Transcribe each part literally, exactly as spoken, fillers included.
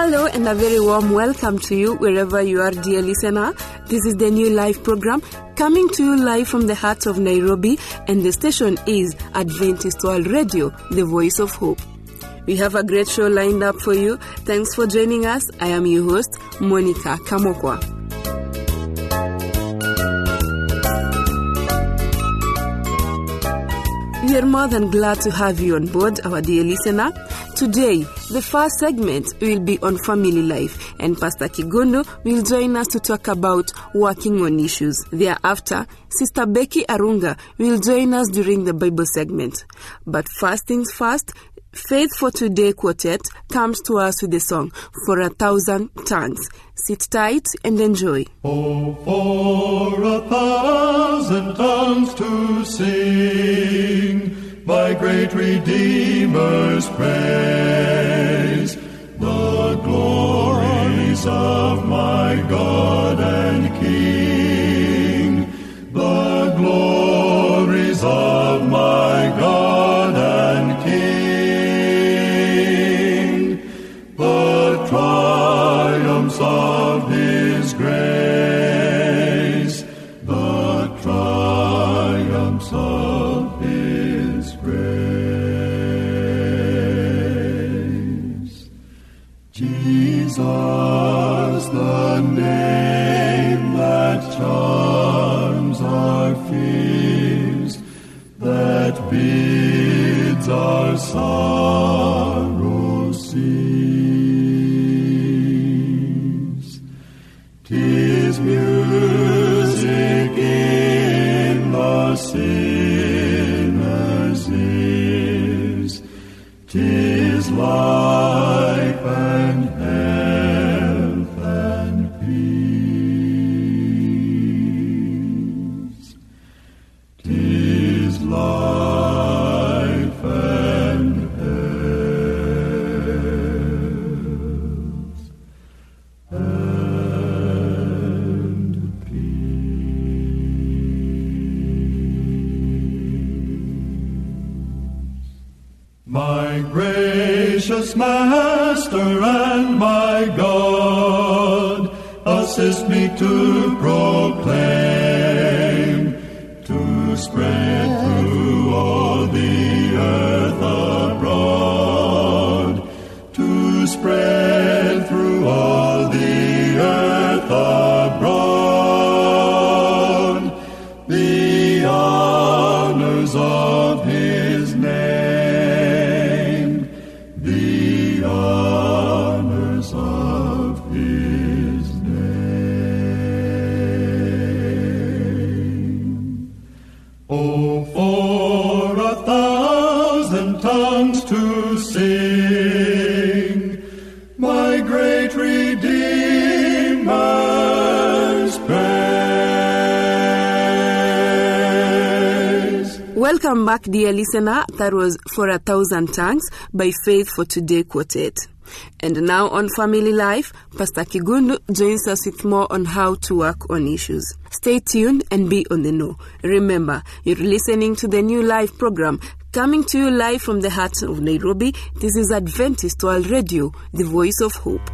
Hello and a very warm welcome to you wherever you are, dear listener. This is the New Life program coming to you live from the heart of Nairobi, and the station is Adventist World Radio, the voice of hope. We have a great show lined up for you. Thanks for joining us. I am your host, Monica Kamokwa. We are more than glad to have you on board, our dear listener. Today, the first segment will be on family life, and Pastor Kigono will join us to talk about working on issues. Thereafter, Sister Becky Arunga will join us during the Bible segment. But first things first, Faith for Today Quartet comes to us with the song, For a Thousand Tongues. Sit tight and enjoy. Oh, for a thousand tongues to sing my great Redeemer's praise, the glories of my God and King, the glories of my God and King. Of His grace, the triumphs of His grace. Jesus, the name that charms our fears, that bids our sorrow cease. His music in the sinner's ears, 'tis life and health and peace. 'Tis life and health. My gracious Master and my God, assist me to proclaim, to spread through all the earth abroad, to spread through all the earth abroad, the honors of His name. Welcome back, dear listener. That was For a Thousand Tongues by Faith for Today Quartet. And now on Family Life, Pastor Kigono joins us with more on how to work on issues. Stay tuned and be on the know. Remember, you're listening to the New Life program, coming to you live from the heart of Nairobi. This is Adventist World Radio, the voice of hope.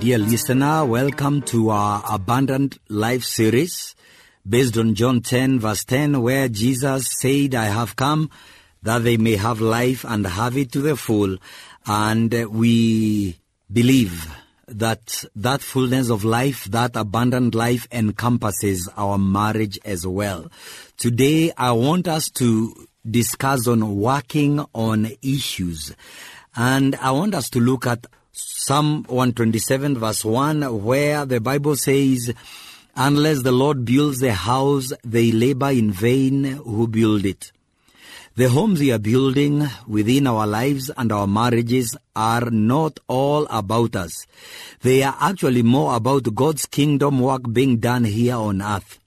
Dear listener, welcome to our Abundant Life series based on John ten verse ten, where Jesus said, I have come that they may have life and have it to the full. And we believe that that fullness of life, that abundant life, encompasses our marriage as well. Today, I want us to discuss on working on issues. And I want us to look at Psalm one twenty-seven verse one, where the Bible says, unless the Lord builds the house, they labor in vain who build it. The homes we are building within our lives and our marriages are not all about us. They are actually more about God's kingdom work being done here on earth.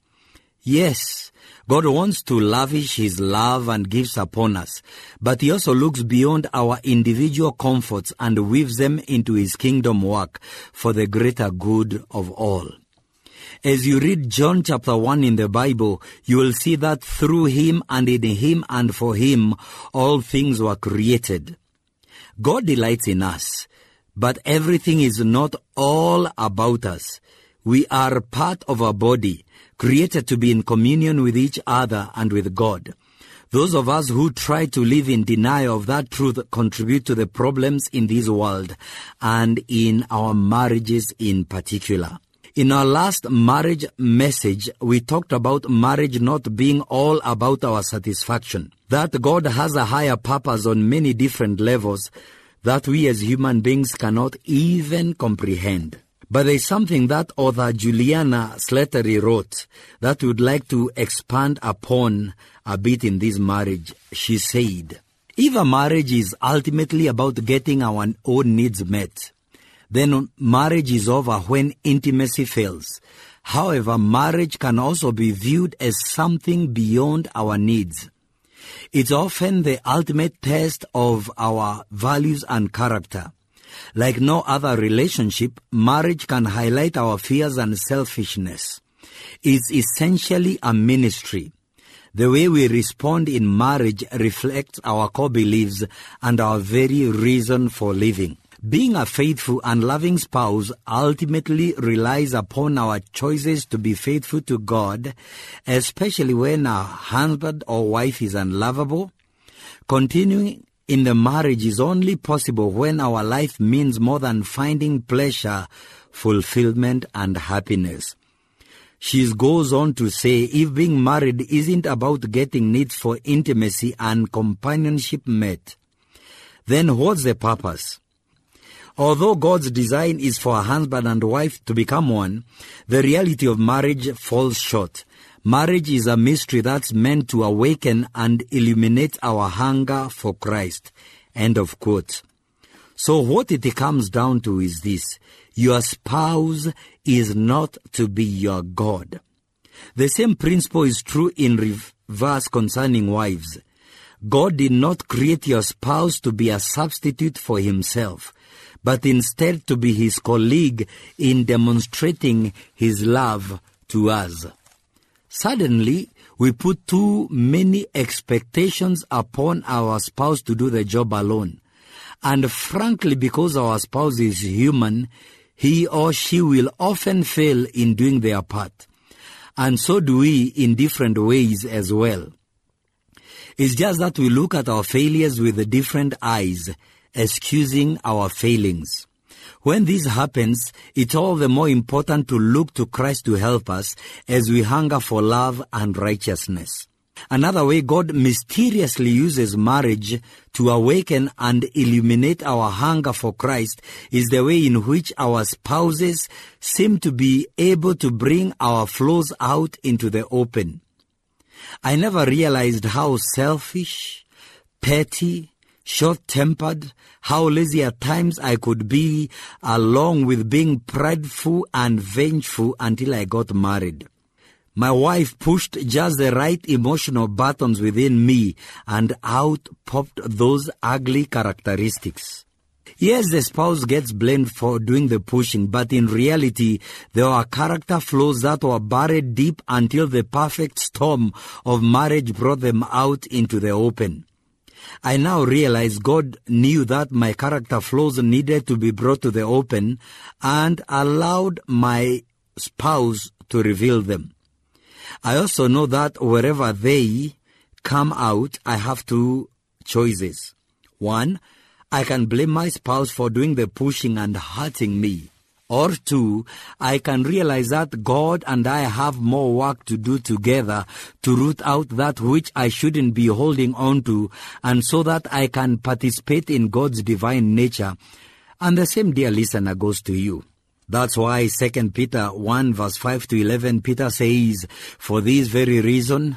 Yes, God wants to lavish his love and gifts upon us, but he also looks beyond our individual comforts and weaves them into his kingdom work for the greater good of all. As you read John chapter one in the Bible, you will see that through him and in him and for him, all things were created. God delights in us, but everything is not all about us. We are part of a body, created to be in communion with each other and with God. Those of us who try to live in denial of that truth contribute to the problems in this world and in our marriages in particular. In our last marriage message, we talked about marriage not being all about our satisfaction, that God has a higher purpose on many different levels that we as human beings cannot even comprehend. But there is something that author Juliana Slattery wrote that we would like to expand upon a bit in this marriage. She said, if a marriage is ultimately about getting our own needs met, then marriage is over when intimacy fails. However, marriage can also be viewed as something beyond our needs. It's often the ultimate test of our values and character. Like no other relationship, marriage can highlight our fears and selfishness. It's essentially a ministry. The way we respond in marriage reflects our core beliefs and our very reason for living. Being a faithful and loving spouse ultimately relies upon our choices to be faithful to God, especially when a husband or wife is unlovable. Continuing in the marriage is only possible when our life means more than finding pleasure, fulfillment, and happiness. She goes on to say, if being married isn't about getting needs for intimacy and companionship met, then what's the purpose? Although God's design is for a husband and wife to become one, the reality of marriage falls short. Marriage is a mystery that's meant to awaken and illuminate our hunger for Christ. End of quote. So what it comes down to is this. Your spouse is not to be your God. The same principle is true in reverse concerning wives. God did not create your spouse to be a substitute for himself, but instead to be his colleague in demonstrating his love to us. Suddenly, we put too many expectations upon our spouse to do the job alone. And frankly, because our spouse is human, he or she will often fail in doing their part. And so do we in different ways as well. It's just that we look at our failures with different eyes, excusing our failings. When this happens, it's all the more important to look to Christ to help us as we hunger for love and righteousness. Another way God mysteriously uses marriage to awaken and illuminate our hunger for Christ is the way in which our spouses seem to be able to bring our flaws out into the open. I never realized how selfish, petty, short-tempered, how lazy at times I could be, along with being prideful and vengeful until I got married. My wife pushed just the right emotional buttons within me, and out popped those ugly characteristics. Yes, the spouse gets blamed for doing the pushing, but in reality, there are character flaws that were buried deep until the perfect storm of marriage brought them out into the open. I now realize God knew that my character flaws needed to be brought to the open and allowed my spouse to reveal them. I also know that wherever they come out, I have two choices. One, I can blame my spouse for doing the pushing and hurting me. Or two, I can realize that God and I have more work to do together to root out that which I shouldn't be holding on to, and so that I can participate in God's divine nature. And the same, dear listener, goes to you. That's why Second Peter one verse five to eleven, Peter says, for this very reason,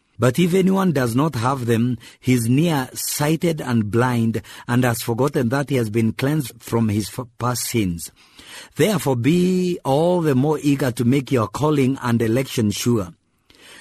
But if anyone does not have them, he is near-sighted and blind, and has forgotten that he has been cleansed from his past sins. Therefore be all the more eager to make your calling and election sure.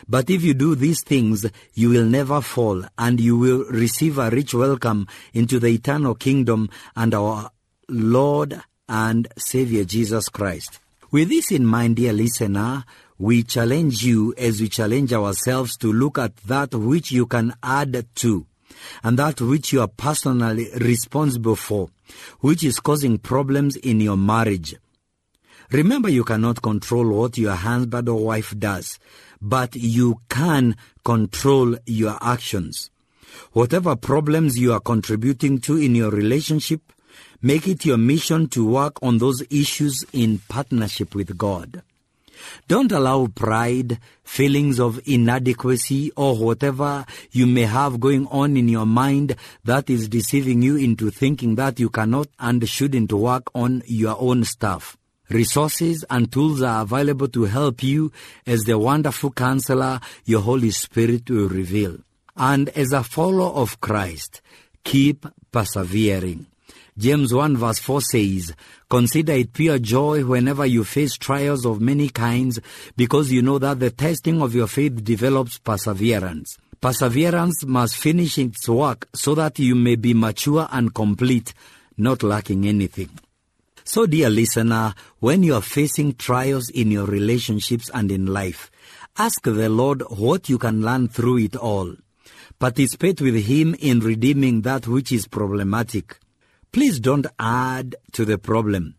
But if you do these things, you will never fall, and you will receive a rich welcome into the eternal kingdom and our Lord and Savior Jesus Christ. With this in mind, dear listener, we challenge you as we challenge ourselves to look at that which you can add to, and that which you are personally responsible for, which is causing problems in your marriage. Remember, you cannot control what your husband or wife does, but you can control your actions. Whatever problems you are contributing to in your relationship, make it your mission to work on those issues in partnership with God. Don't allow pride, feelings of inadequacy, or whatever you may have going on in your mind that is deceiving you into thinking that you cannot and shouldn't work on your own stuff. Resources and tools are available to help you as the wonderful counselor your Holy Spirit will reveal. And as a follower of Christ, keep persevering. James one verse four says, "Consider it pure joy whenever you face trials of many kinds, because you know that the testing of your faith develops perseverance. Perseverance must finish its work so that you may be mature and complete, not lacking anything." So, dear listener, when you are facing trials in your relationships and in life, ask the Lord what you can learn through it all. Participate with Him in redeeming that which is problematic. Please don't add to the problem.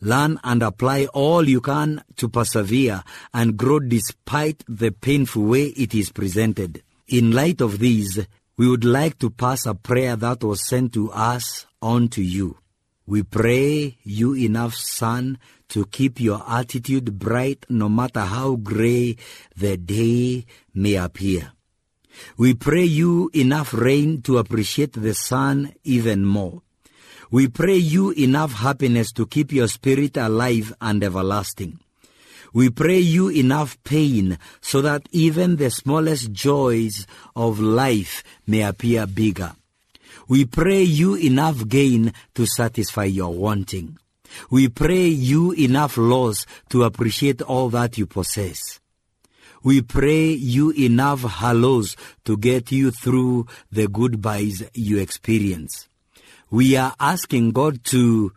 Learn and apply all you can to persevere and grow despite the painful way it is presented. In light of these, we would like to pass a prayer that was sent to us on to you. We pray you enough sun to keep your attitude bright no matter how gray the day may appear. We pray you enough rain to appreciate the sun even more. We pray you enough happiness to keep your spirit alive and everlasting. We pray you enough pain so that even the smallest joys of life may appear bigger. We pray you enough gain to satisfy your wanting. We pray you enough loss to appreciate all that you possess. We pray you enough hellos to get you through the goodbyes you experience. We are asking God to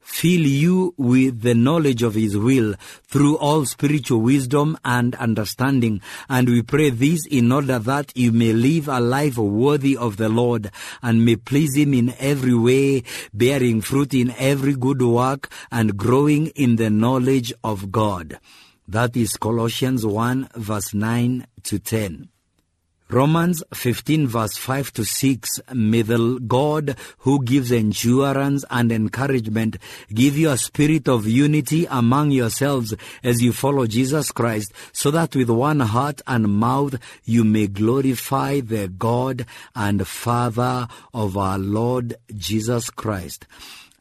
fill you with the knowledge of His will through all spiritual wisdom and understanding, and we pray this in order that you may live a life worthy of the Lord and may please Him in every way, bearing fruit in every good work and growing in the knowledge of God. That is Colossians one verse nine to ten. Romans fifteen verse five to six, "May the God who gives endurance and encouragement give you a spirit of unity among yourselves as you follow Jesus Christ, so that with one heart and mouth you may glorify the God and Father of our Lord Jesus Christ."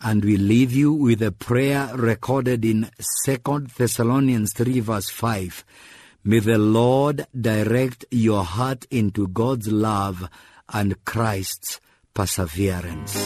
And we leave you with a prayer recorded in Second Thessalonians three verse five. "May the Lord direct your heart into God's love and Christ's perseverance."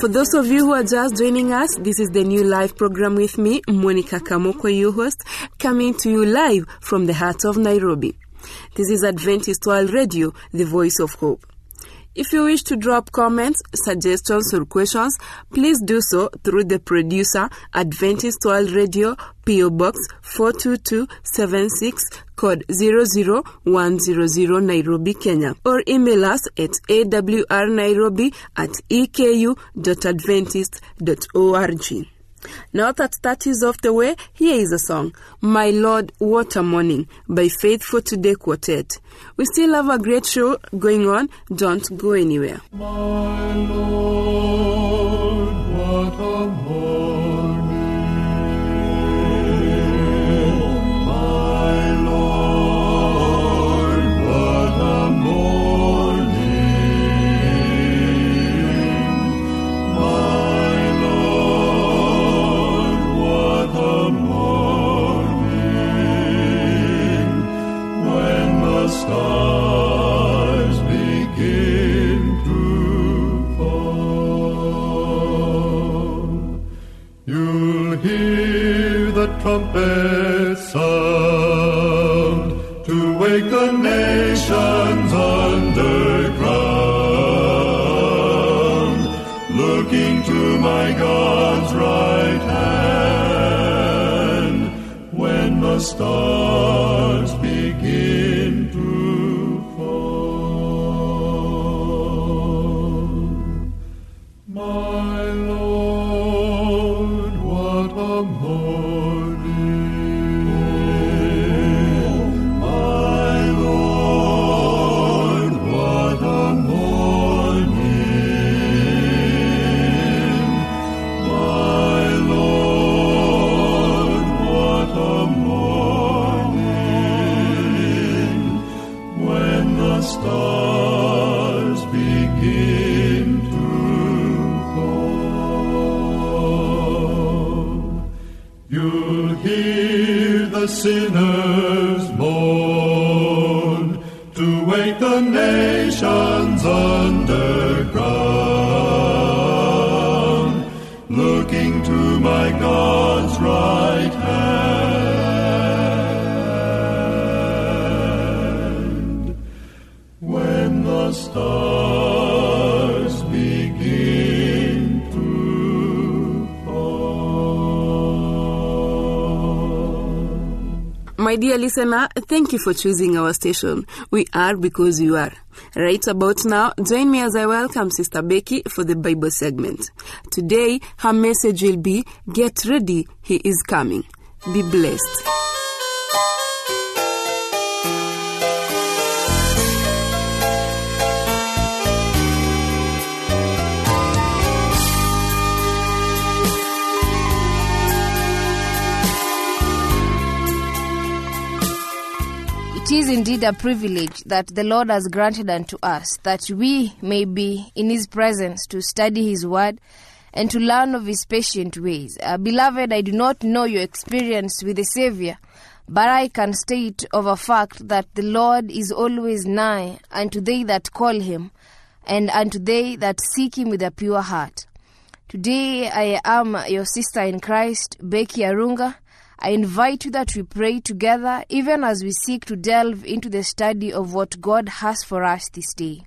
For those of you who are just joining us, this is the new live program with me, Monica Kamokwa, your host, coming to you live from the heart of Nairobi. This is Adventist World Radio, the voice of hope. If you wish to drop comments, suggestions, or questions, please do so through the producer, Adventist World Radio, P O Box four two two seven six, code zero zero one zero zero, Nairobi, Kenya. Or email us at a w r nairobi at e k u dot adventist dot org. Now that that is off the way, here is a song, My Lord, What a Morning, by Faith for Today Quartet. We still have a great show going on. Don't go anywhere. My Lord, what a morning. My Lord, what a morning. My stars begin to fall. You'll hear the trumpet sound to wake the nations underground, looking to my God's right hand when the stars begin. Sinners mourn to wake the nations underground, looking to my God's right hand when the stars begin. My dear listener, thank you for choosing our station. We are because you are. Right about now, join me as I welcome Sister Becky for the Bible segment. Today, her message will be, Get ready, he is coming. Be blessed. It is indeed a privilege that the Lord has granted unto us, that we may be in his presence to study his word and to learn of his patient ways. Uh, beloved, I do not know your experience with the Savior, but I can state of a fact that the Lord is always nigh unto they that call him and unto they that seek him with a pure heart. Today I am your sister in Christ, Becky Arunga. I invite you that we pray together even as we seek to delve into the study of what God has for us this day.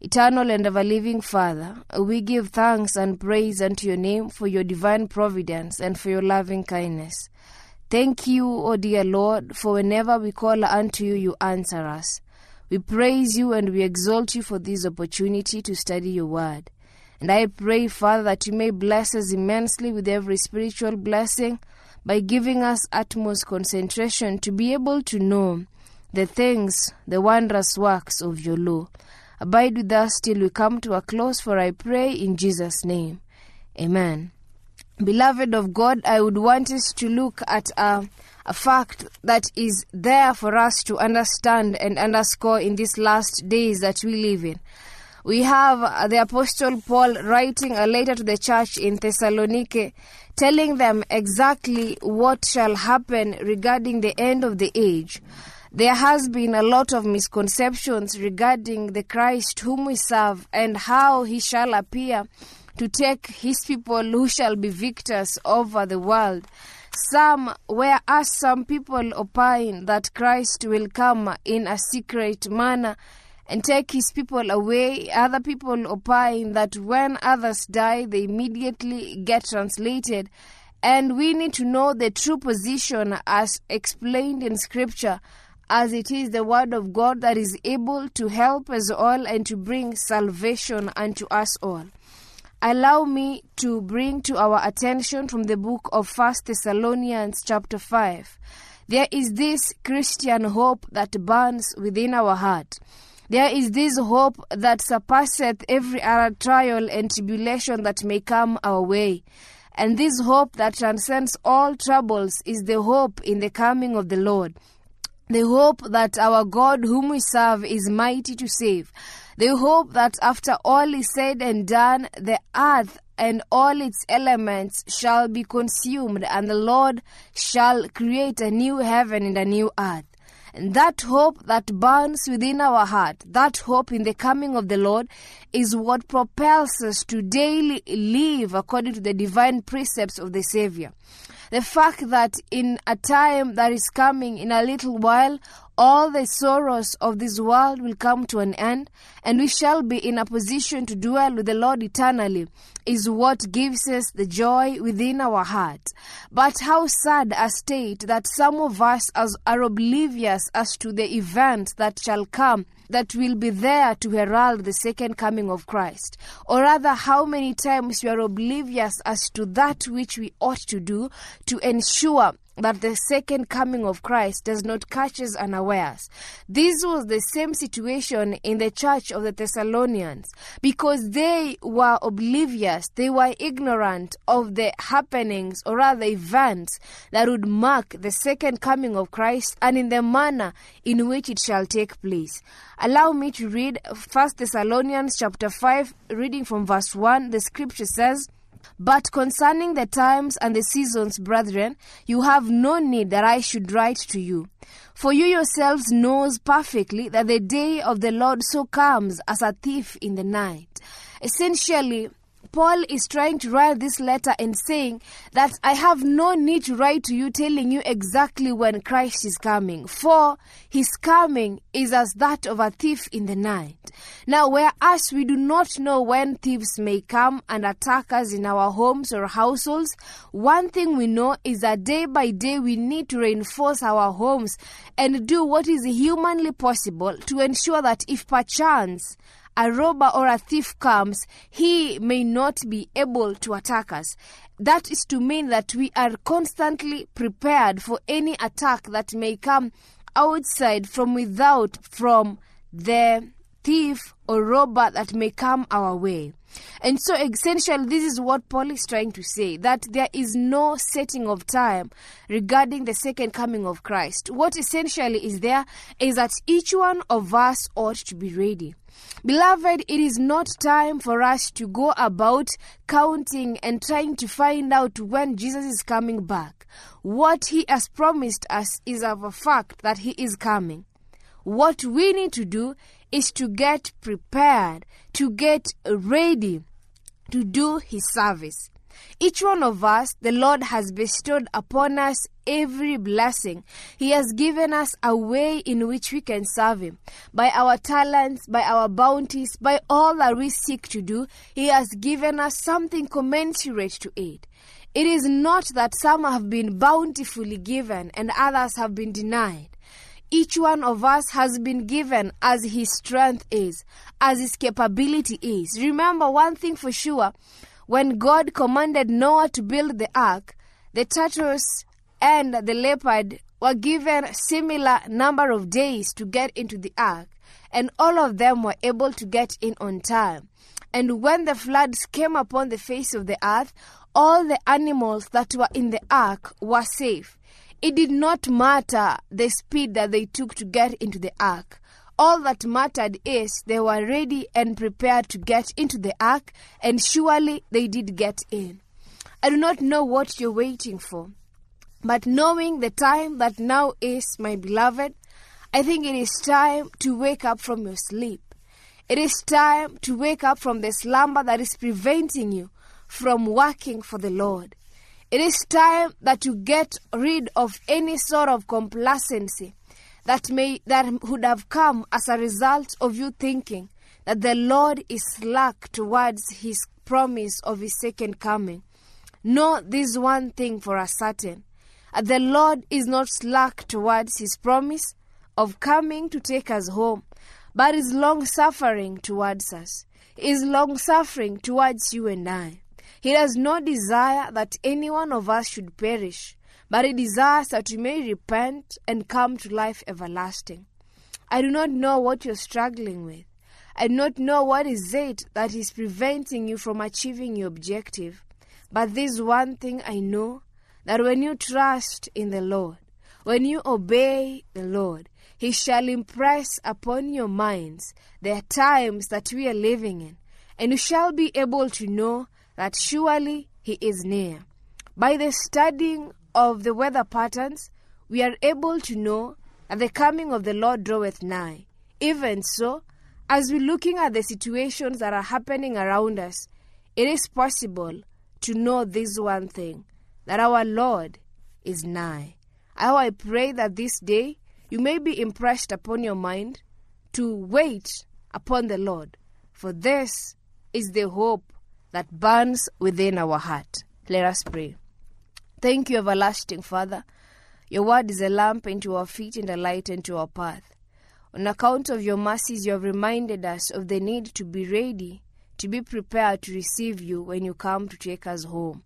Eternal and ever-living Father, we give thanks and praise unto your name for your divine providence and for your loving kindness. Thank you, O dear Lord, for whenever we call unto you, you answer us. We praise you and we exalt you for this opportunity to study your word. And I pray, Father, that you may bless us immensely with every spiritual blessing, by giving us utmost concentration to be able to know the things, the wondrous works of your law. Abide with us till we come to a close, for I pray in Jesus' name. Amen. Beloved of God, I would want us to look at a, a fact that is there for us to understand and underscore in these last days that we live in. We have the Apostle Paul writing a letter to the church in Thessaloniki, telling them exactly what shall happen regarding the end of the age. There has been a lot of misconceptions regarding the Christ whom we serve and how he shall appear to take his people who shall be victors over the world. Some, whereas some people opine that Christ will come in a secret manner and take his people away. Other people opine that when others die, they immediately get translated. And we need to know the true position as explained in Scripture, as it is the Word of God that is able to help us all and to bring salvation unto us all. Allow me to bring to our attention from the book of First Thessalonians chapter five. There is this Christian hope that burns within our heart. There is this hope that surpasseth every other trial and tribulation that may come our way. And this hope that transcends all troubles is the hope in the coming of the Lord. The hope that our God whom we serve is mighty to save. The hope that after all is said and done, the earth and all its elements shall be consumed, and the Lord shall create a new heaven and a new earth. And that hope that burns within our heart, that hope in the coming of the Lord, is what propels us to daily live according to the divine precepts of the Savior. The fact that in a time that is coming, in a little while, all the sorrows of this world will come to an end, and we shall be in a position to dwell with the Lord eternally, is what gives us the joy within our heart. But how sad a state that some of us are oblivious as to the event that shall come, that will be there to herald the second coming of Christ. Or rather, how many times we are oblivious as to that which we ought to do to ensure that the second coming of Christ does not catch us unawares. This was the same situation in the church of the Thessalonians, because they were oblivious, they were ignorant of the happenings or rather events that would mark the second coming of Christ and in the manner in which it shall take place. Allow me to read First Thessalonians chapter five, reading from verse one. The scripture says, "But concerning the times and the seasons, brethren, you have no need that I should write to you. For you yourselves knows perfectly that the day of the Lord so comes as a thief in the night." Essentially, Paul is trying to write this letter and saying that I have no need to write to you telling you exactly when Christ is coming, for his coming is as that of a thief in the night. Now, whereas we do not know when thieves may come and attack us in our homes or households, one thing we know is that day by day we need to reinforce our homes and do what is humanly possible to ensure that if perchance a robber or a thief comes, he may not be able to attack us. That is to mean that we are constantly prepared for any attack that may come outside from without, from the thief or robber that may come our way. And so essentially, this is what Paul is trying to say, that there is no setting of time regarding the second coming of Christ. What essentially is there is that each one of us ought to be ready. Beloved, it is not time for us to go about counting and trying to find out when Jesus is coming back. What he has promised us is of a fact that he is coming. What we need to do is to get prepared, to get ready to do his service. Each one of us, the Lord has bestowed upon us every blessing. He has given us a way in which we can serve him. By our talents, by our bounties, by all that we seek to do, he has given us something commensurate to it. It is not that some have been bountifully given and others have been denied. Each one of us has been given as his strength is, as his capability is. Remember one thing for sure, when God commanded Noah to build the ark, the turtles and the leopard were given similar number of days to get into the ark, and all of them were able to get in on time. And when the floods came upon the face of the earth, all the animals that were in the ark were safe. It did not matter the speed that they took to get into the ark. All that mattered is they were ready and prepared to get into the ark, and surely they did get in. I do not know what you're waiting for, but knowing the time that now is, my beloved, I think it is time to wake up from your sleep. It is time to wake up from the slumber that is preventing you from working for the Lord. It is time that you get rid of any sort of complacency that may that would have come as a result of you thinking that the Lord is slack towards his promise of his second coming. Know this one thing for a certain, that the Lord is not slack towards his promise of coming to take us home, but is long-suffering towards us, is long-suffering towards you and I. He does not desire that any one of us should perish, but he desires that we may repent and come to life everlasting. I do not know what you're struggling with. I do not know what is it that is preventing you from achieving your objective. But this one thing I know, that when you trust in the Lord, when you obey the Lord, he shall impress upon your minds the times that we are living in, and you shall be able to know that surely he is near. By the studying of the weather patterns, we are able to know that the coming of the Lord draweth nigh. Even so, as we're looking at the situations that are happening around us, it is possible to know this one thing, that our Lord is nigh. How I pray that this day you may be impressed upon your mind to wait upon the Lord, for this is the hope that burns within our heart. Let us pray. Thank you, everlasting Father. Your word is a lamp unto our feet and a light unto our path. On account of your mercies, you have reminded us of the need to be ready, to be prepared to receive you when you come to take us home.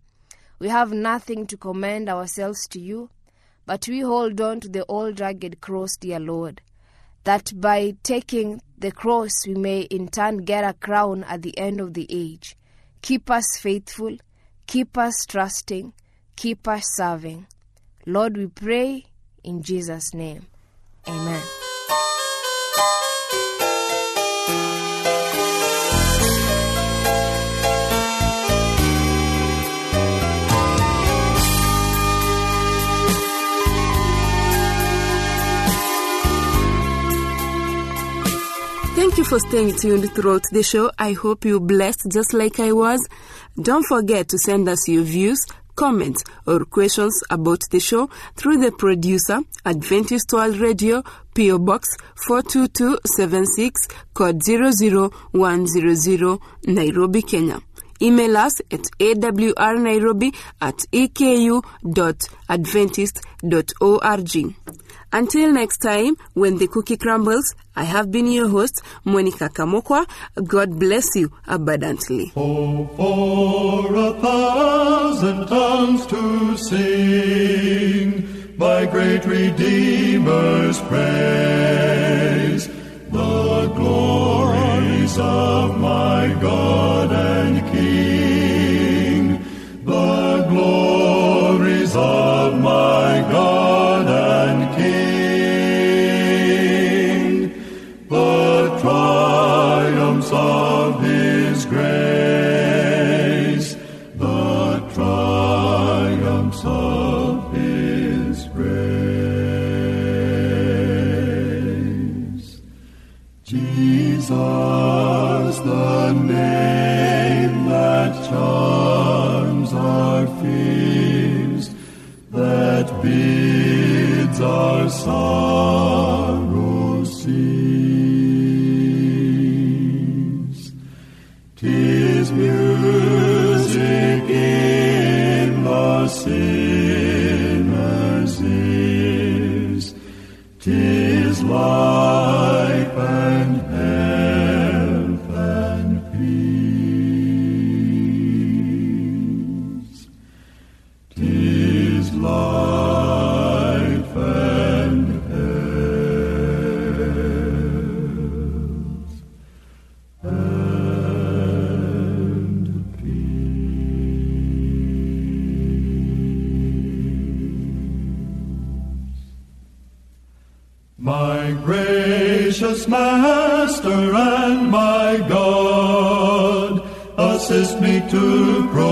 We have nothing to commend ourselves to you, but we hold on to the old rugged cross, dear Lord, that by taking the cross we may in turn get a crown at the end of the age. Keep us faithful, keep us trusting, keep us serving. Lord, we pray in Jesus' name. Amen. Thank you for staying tuned throughout the show. I hope you blessed just like I was. Don't forget to send us your views, comments, or questions about the show through the producer, Adventist World Radio, P O Box four two two seven six, code zero zero one zero zero, Nairobi, Kenya. Email us at a w r nairobi at e k u dot adventist dot org. Until next time, when the cookie crumbles, I have been your host, Monica Kamokwa. God bless you abundantly. Oh, for a thousand tongues to sing my great Redeemer's praise, the glories of my God and King, the glories of my God and King. Of his grace, the triumphs of his grace. Jesus, the name that charms our fears, that bids our sorrow cease. His music in the sinner's ears, 'tis life and health and peace. 'Tis life and health. My gracious Master and my God, assist me to proclaim